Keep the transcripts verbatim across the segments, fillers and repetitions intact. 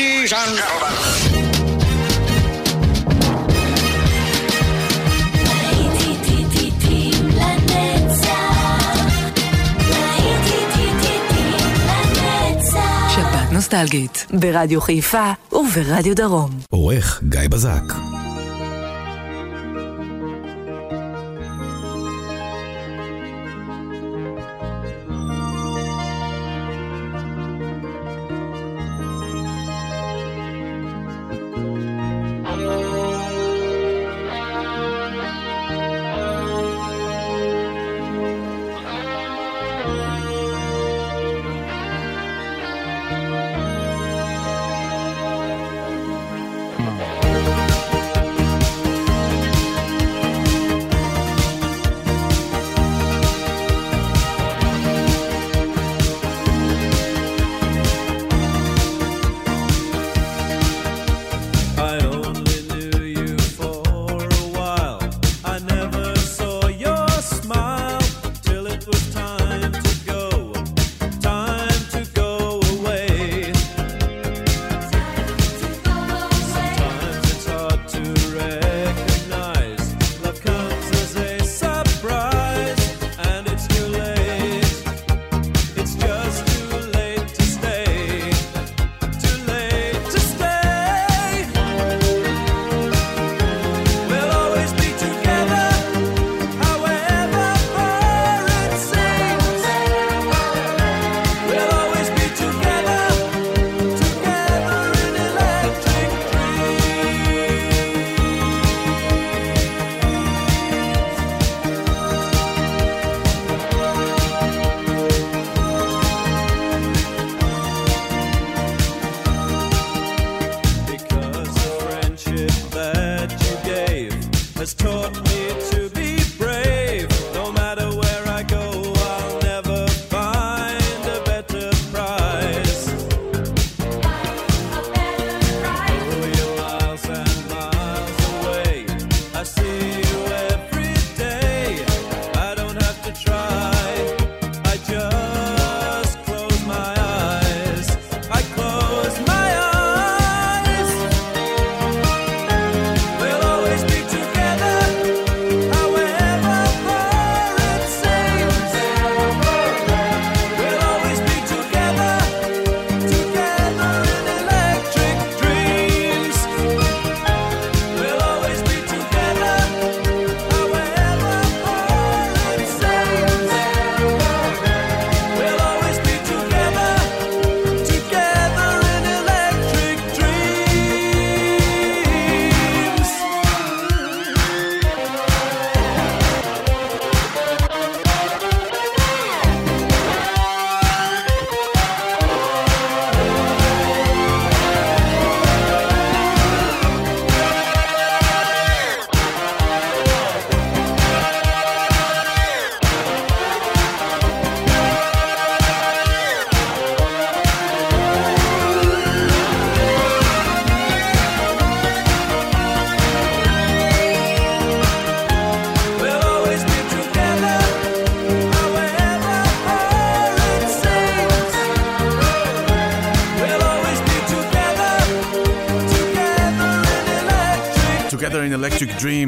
ladies and gentlemen. שבת נוסטלגית, ברדיו חיפה וברדיו דרום. עורך גיא בזק.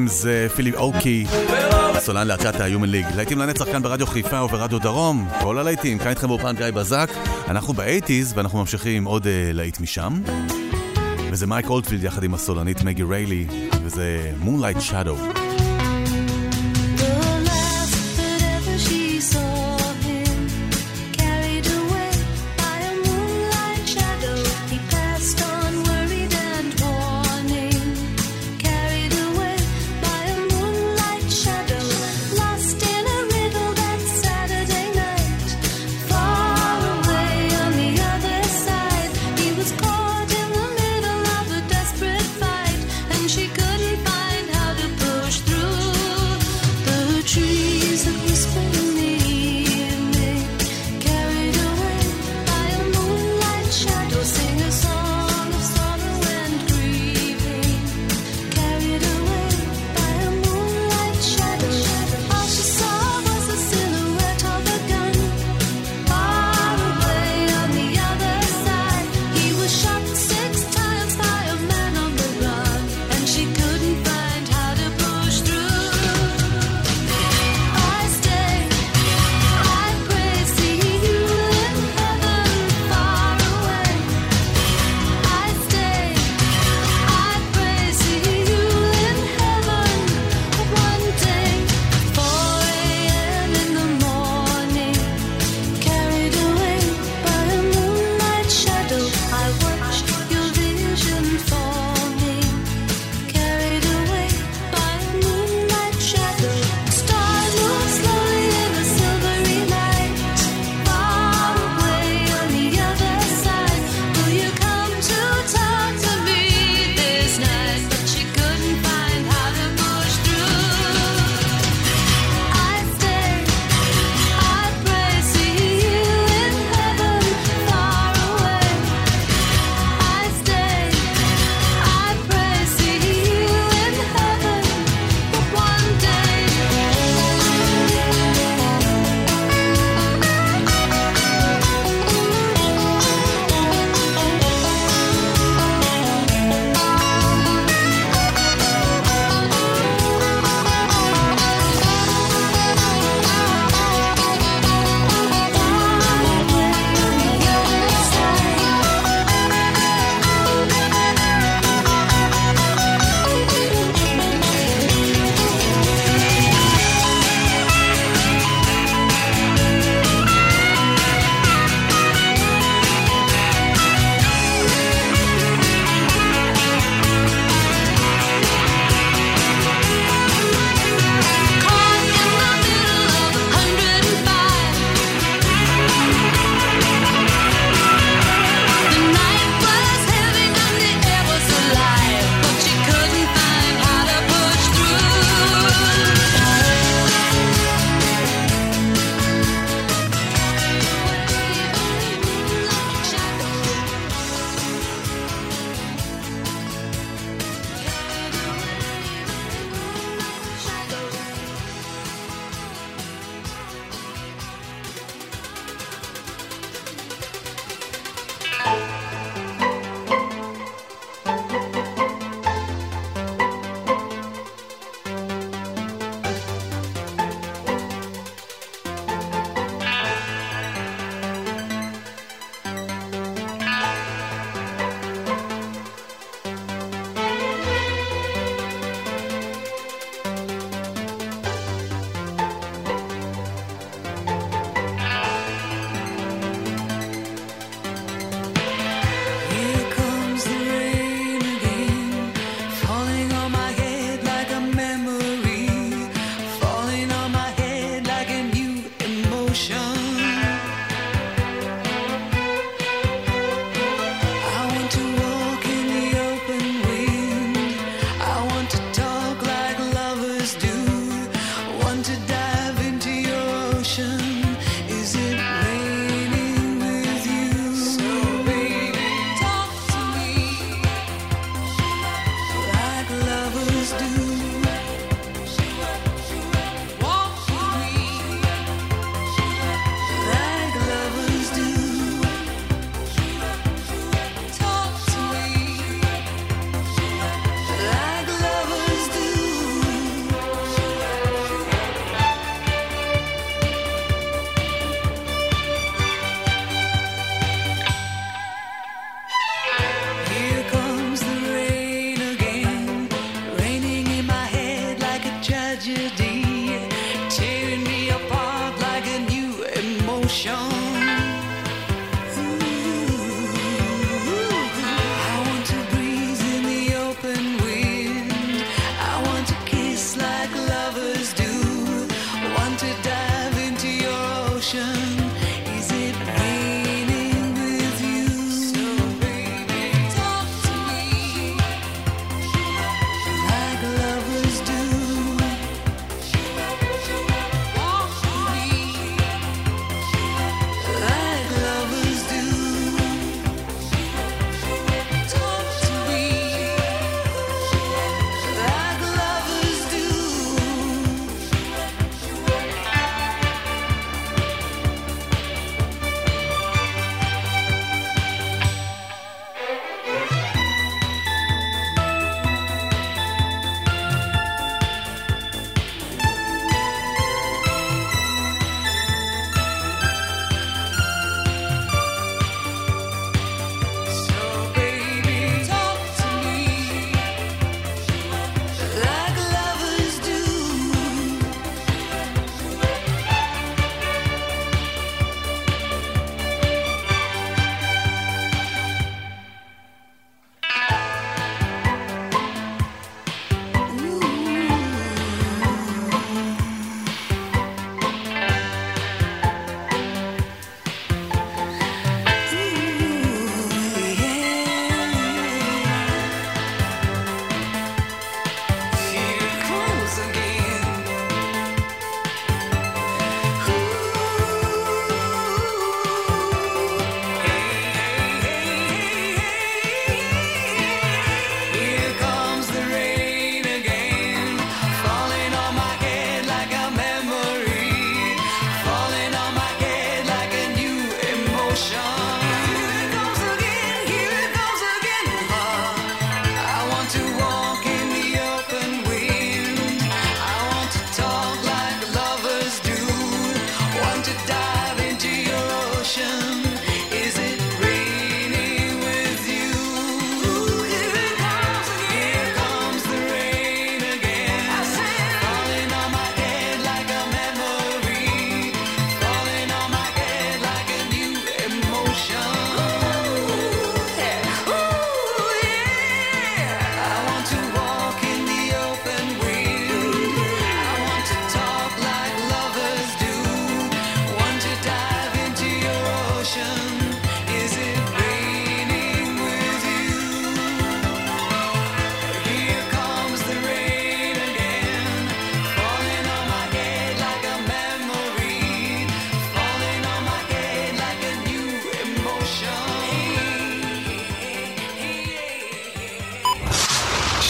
זה פיליפ אוקי, סולן להקת ה-Human League. להיטים לנצח כאן ברדיו חיפה וברדיו דרום, כל הלהיטים. כאן איתכם באופן גיא בזק. אנחנו ב-שמונים ואנחנו ממשיכים עוד uh, להיט משם, וזה מייק אולדפילד יחד עם הסולנית מגי ריילי, וזה Moonlight Shadow. She couldn't find how to push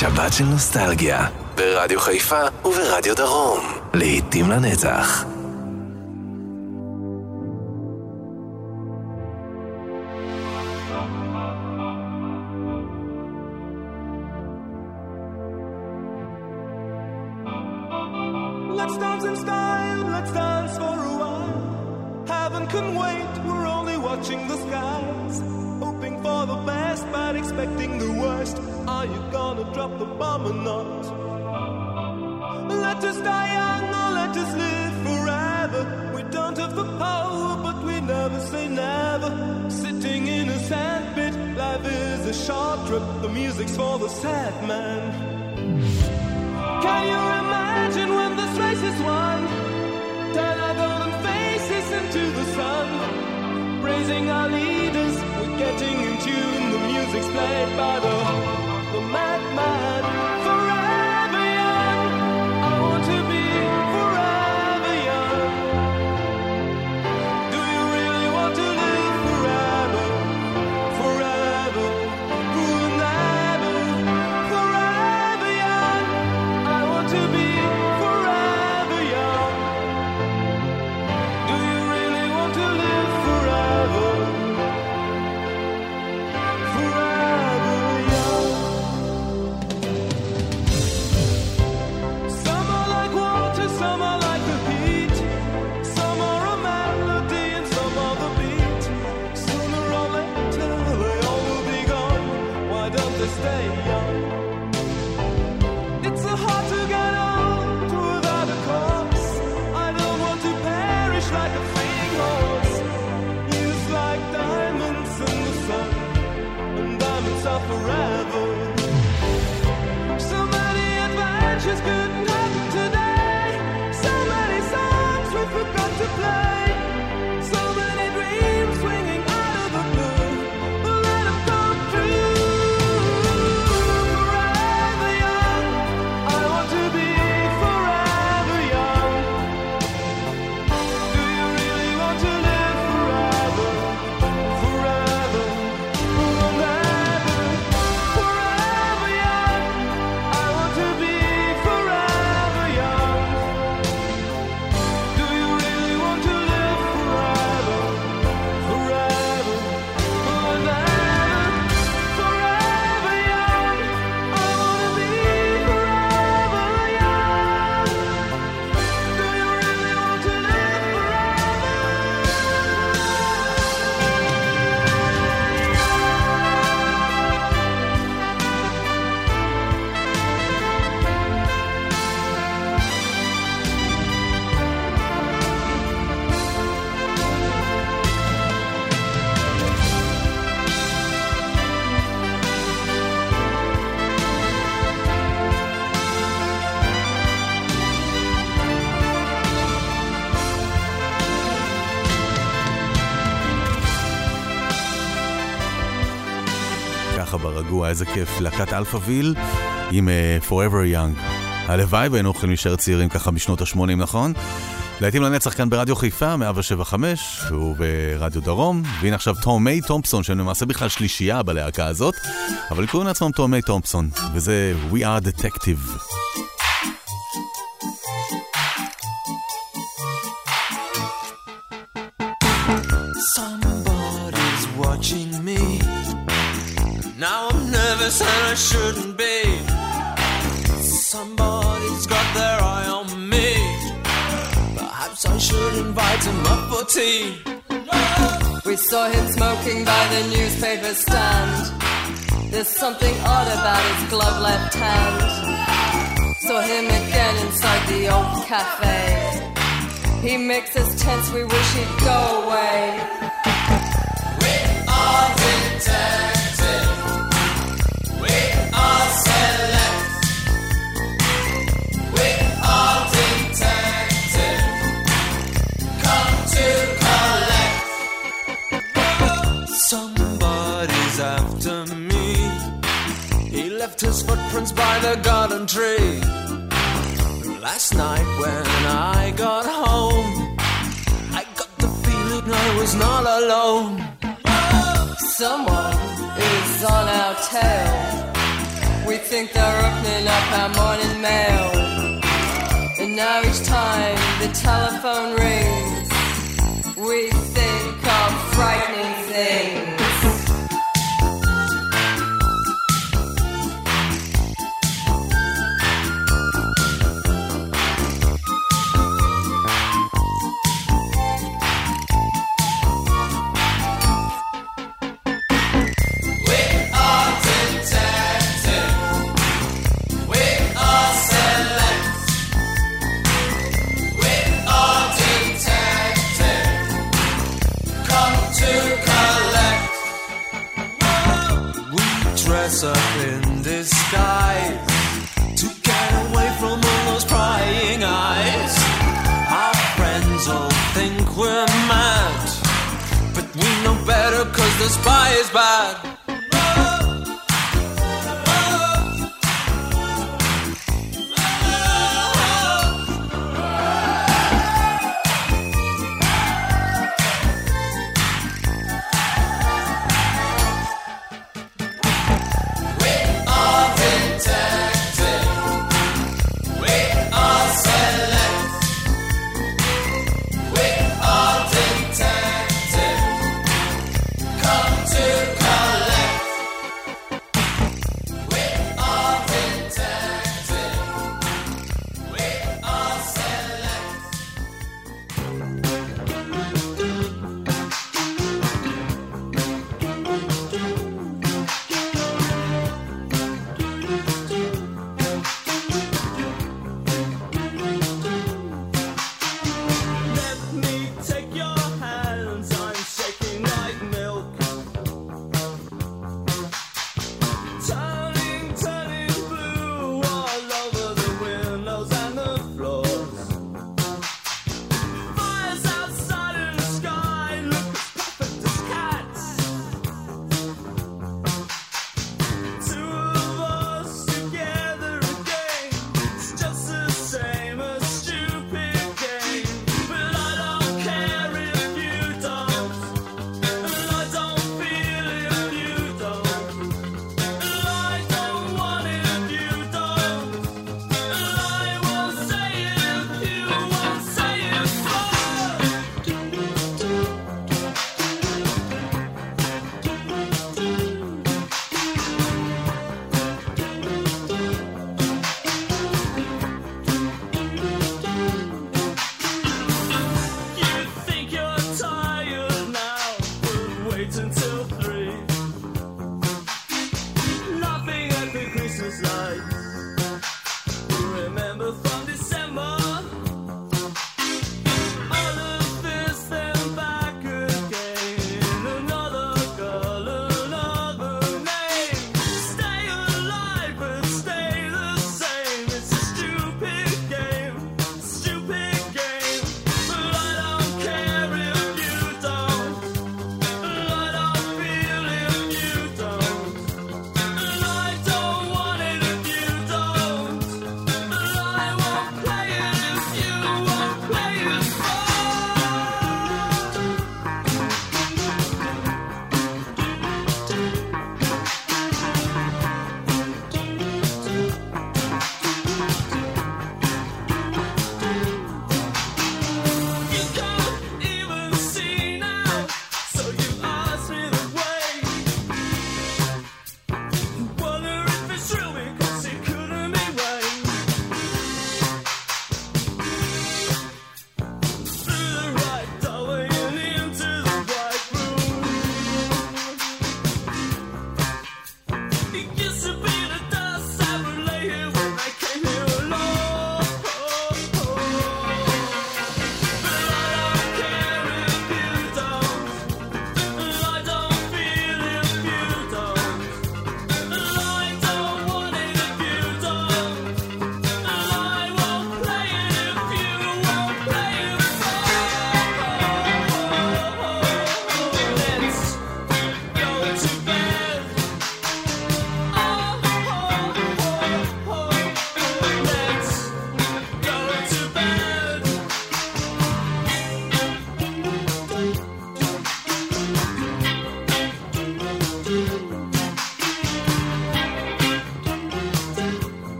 שבת של נוסטלגיה ברדיו חיפה וברדיו דרום, לעתים לנצח. איזה כיף, להקת אלפאביל עם uh, Forever Young. הלוואי ואין אוכל נשאר צעירים ככה בשנות ה-שמונים, נכון? לעתים לנצח כאן ברדיו חיפה, מאה שבע חמש, שהוא ברדיו דרום, והנה עכשיו טומי תומפסון, שהם למעשה בכלל שלישייה בלהקה הזאת, אבל קוראים לעצמם טומי תומפסון, וזה We Are Detective. And I shouldn't be. Somebody's got their eye on me. Perhaps I should invite him up for tea. We saw him smoking by the newspaper stand. There's something odd about his gloved left hand. Saw him again inside the old cafe. He makes us tense, we wish he'd go away. We are detectives. His footprints by the garden tree. Last night when I got home, I got the feeling I was not alone. Someone is on our tail. We think they're opening up our morning mail. And now each time the telephone rings, we think of frightening things. Up in disguise to get away from all those prying eyes. Our friends all think we're mad, but we know better 'cause the spy is bad. Come to collect.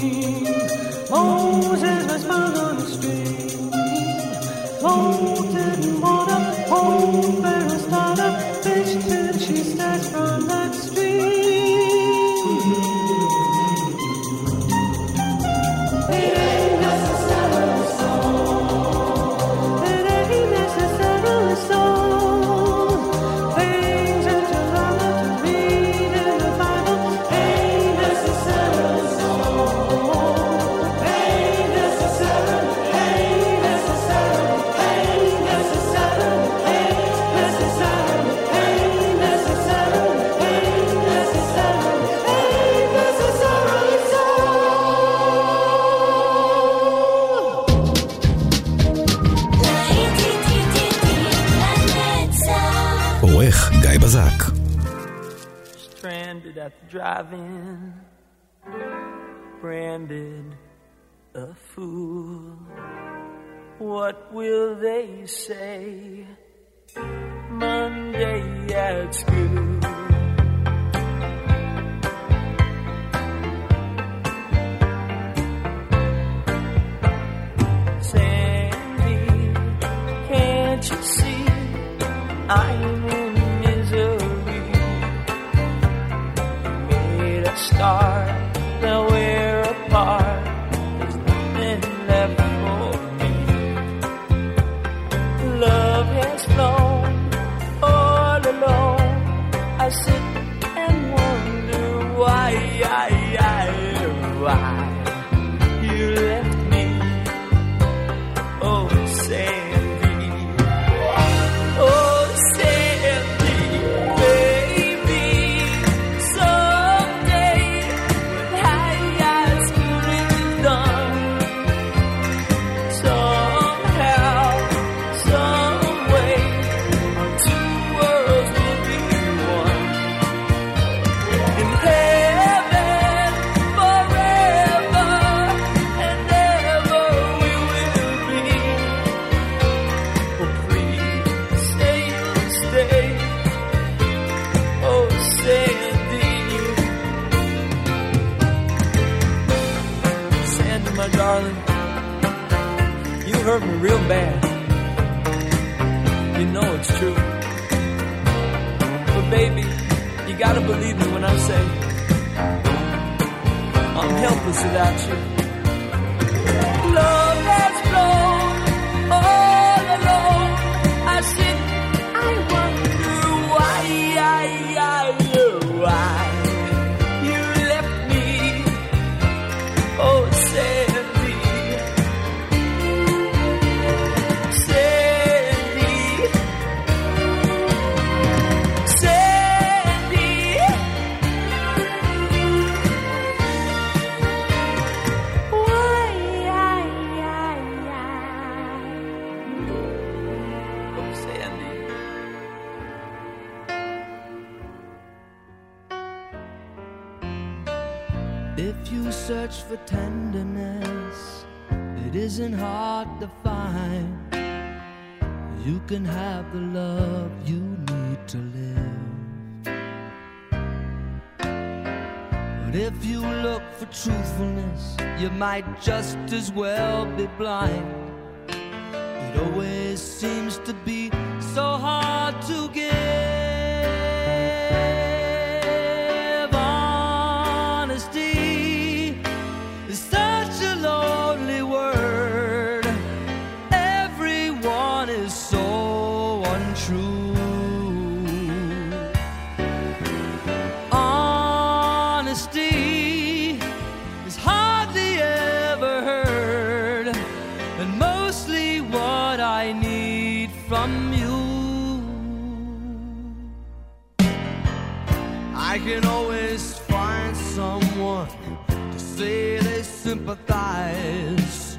stream. Moses was found on the stream. Paul didn't want to hold Pharaoh started. Fish till she stares from that stream. Stranded at the drive-in, branded a fool. What will they say Monday at school? Sandy, can't you see I am in star, now we're apart, there's nothing left for me. Love has flown all alone, I sit and wonder why, I, I, why you left me, oh say. Hurt me real bad, you know it's true, but baby, you gotta believe me when I say I'm helpless without you. Love has flown all alone, I sit, I wonder why, I, I, why you left me, oh say. Search for tenderness, it isn't hard to find. You can have the love you need to live. But if you look for truthfulness, you might just as well be blind. It always seems to be so hard to give. Honesty, can always find someone to say they sympathize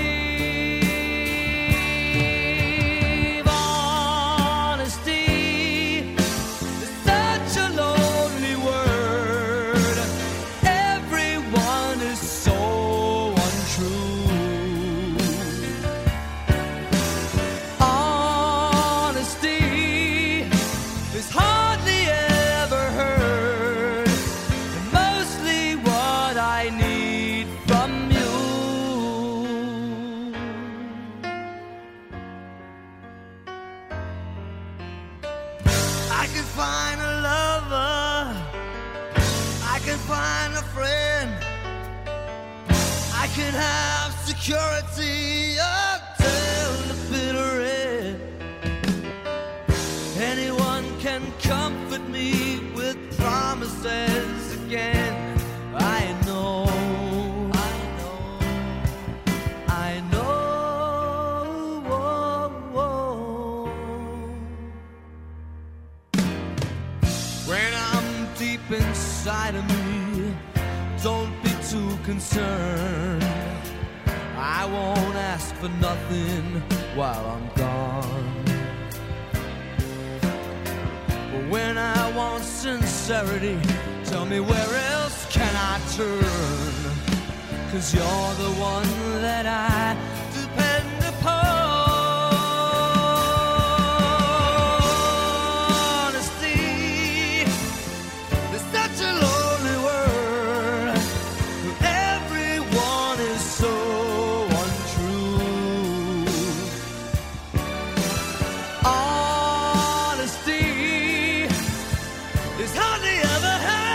Such a lonely word. can find a friend, I can have security until the bitter end. Anyone can comfort me with promises again. I know, I know, I know. Whoa, whoa. When I'm deep inside of me, don't be too concerned. I won't ask for nothing while I'm gone. But when I want sincerity, tell me where else can I turn? 'Cause you're the one that I depend upon. Honesty is such a lonely word. Everyone is so untrue. Honesty is hardly ever heard.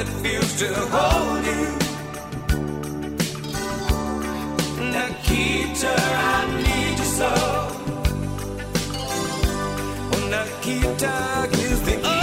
refuse to hold you. Nikita, I need you so. Oh, Nikita is the answer.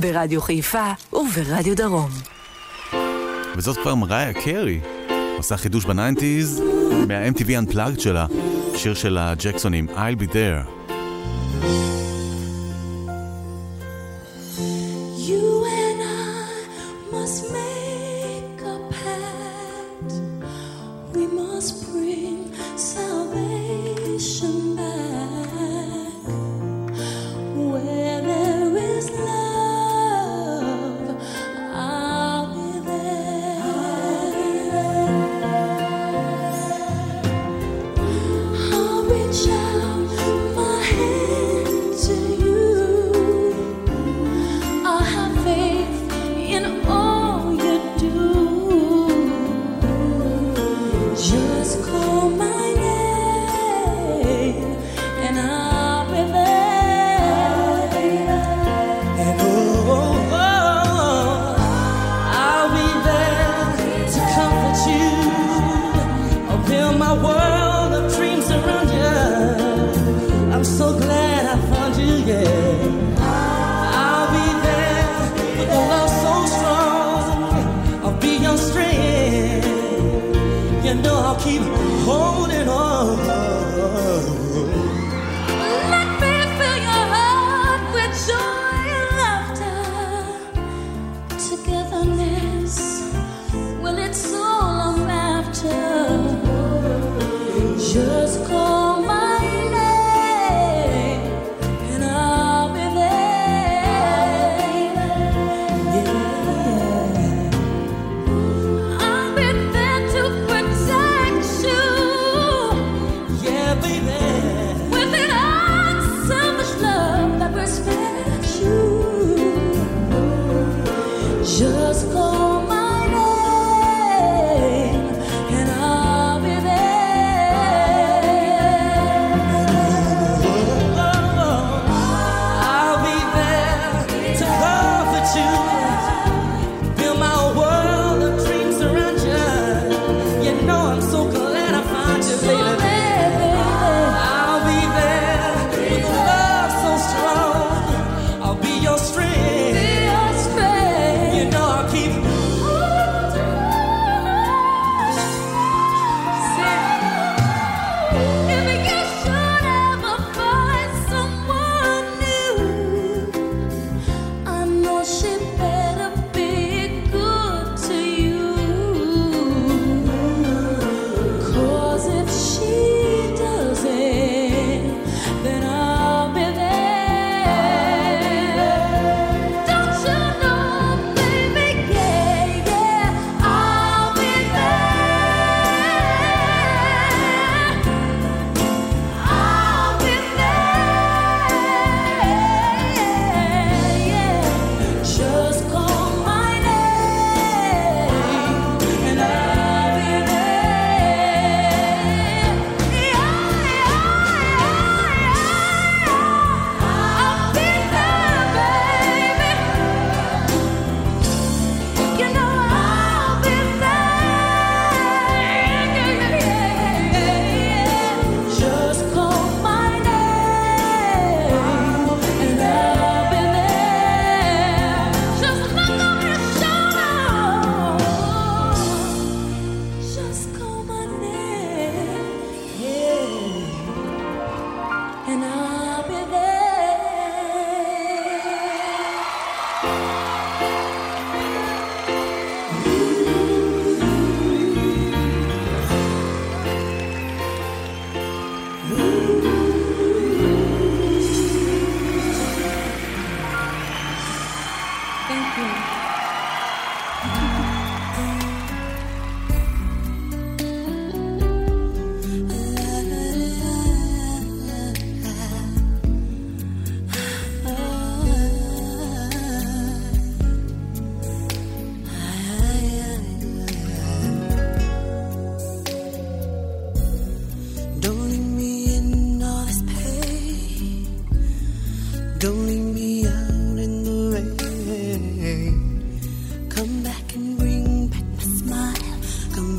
ברדיו חיפה וברדיו דרום. וזאת כבר מריה קרי, עושה חידוש בניינטיז מה-אם טי וי Unplugged שלה, שיר של הג'קסונים, I'll be there.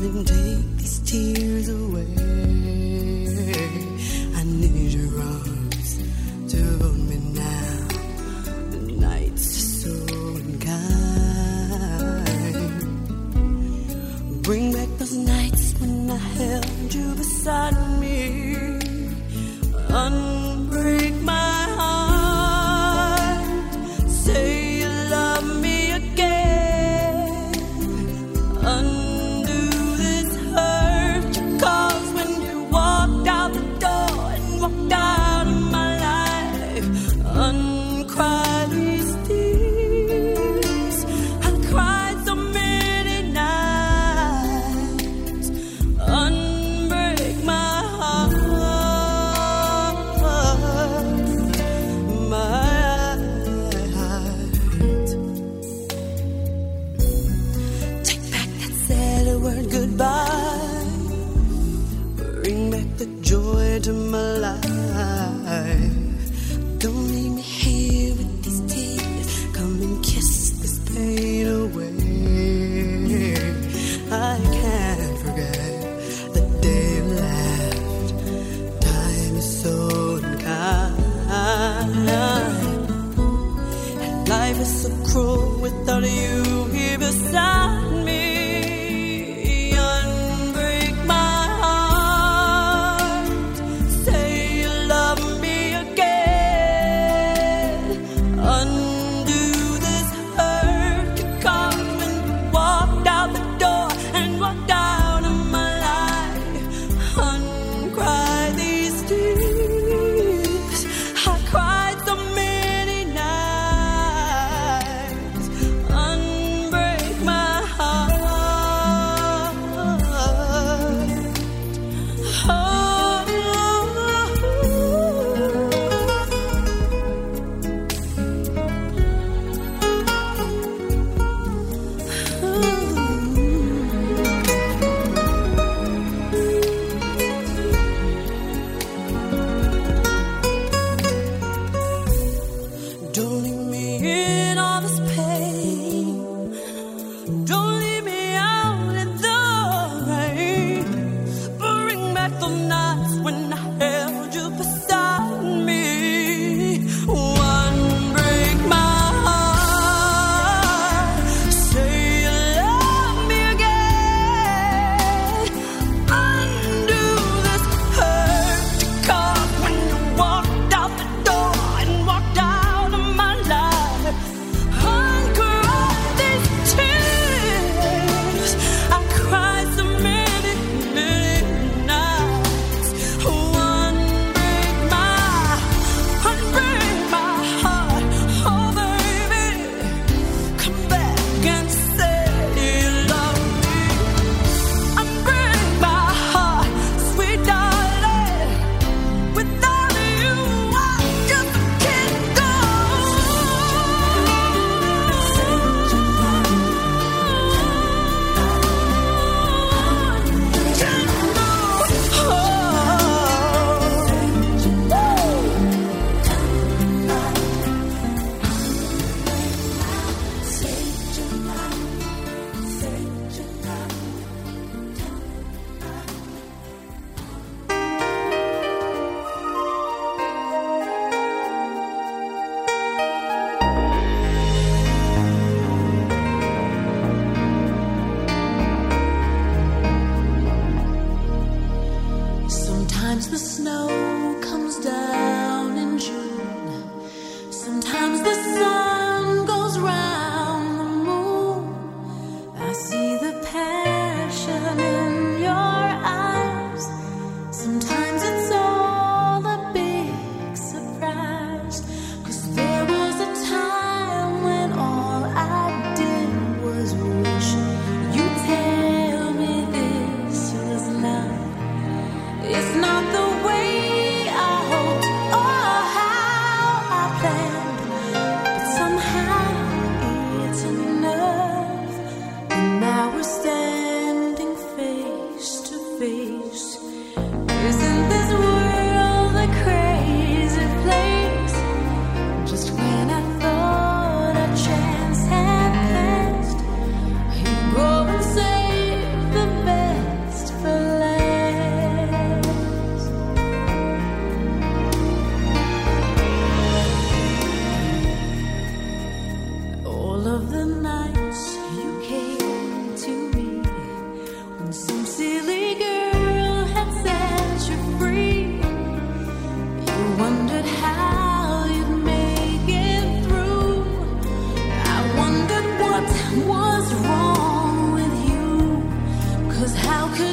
darling, take these tears away. I need your arms to hold me now. The nights are so unkind. Bring back those nights when I held you beside me. Unbreak my heart. Say to my life. Don't leave me here with these tears. Come and kiss this pain away. I can't forget the day we laughed. Time is so unkind, and life is so cruel without you here beside me. It's not the way.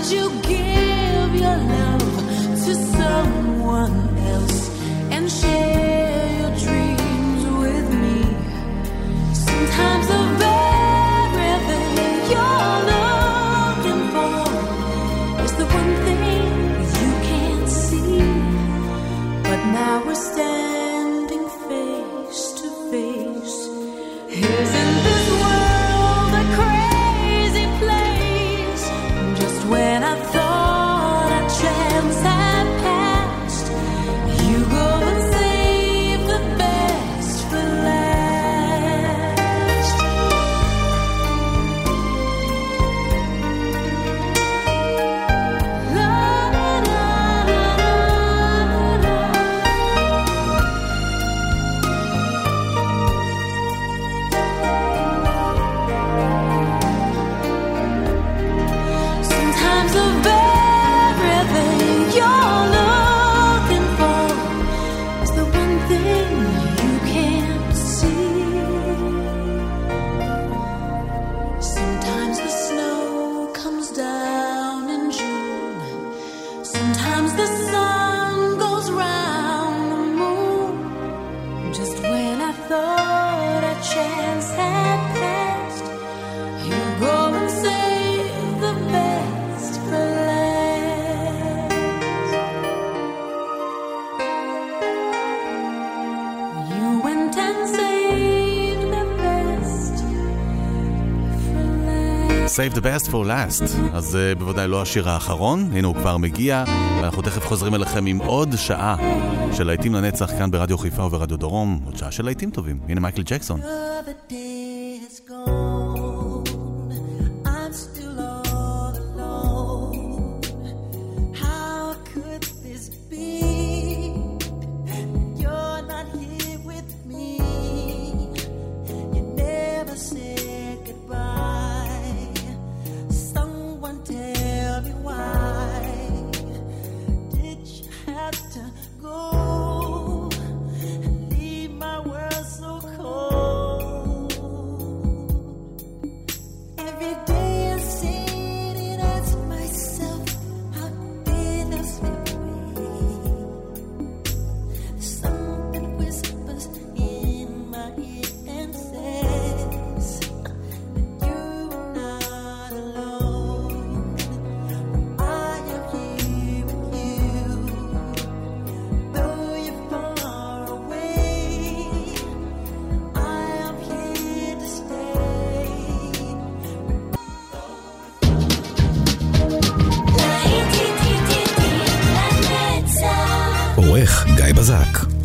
Would you give your love to someone else and share your dreams with me? Sometimes the very thing you're looking for is the one thing you can't see. But now we're standing face to face. Here's in this world a crazy place. Just when I thought a chance had passed, you go and save the best for last. La la la la la. Sometimes the very thing you're looking for is the one thing you can't see. Sometimes the snow comes down in June. Sometimes the sun goes round the moon. Just when I thought a chance had passed, you go and save the best for last. You went and saved the best for last. Save the best for last. אז זה בוודאי לא השיר האחרון, הנה הוא כבר מגיע, ואנחנו תכף חוזרים אליכם עם עוד שעה של להיטים לנצח כאן ברדיו חיפה וברדיו דרום, עוד שעה של להיטים טובים. הנה מייקל ג'קסון. Though the day is gone, I'm still all alone. How could this be? You're not here with me. You never said goodbye. Someone tell me why did you have to go and leave my world so cold? Every day I sit and ask myself, how did I slip away? Something whispers in my ear and says, you are not alone. I am here with you. Though you're far away, I am here to stay. עורך גיא בזק.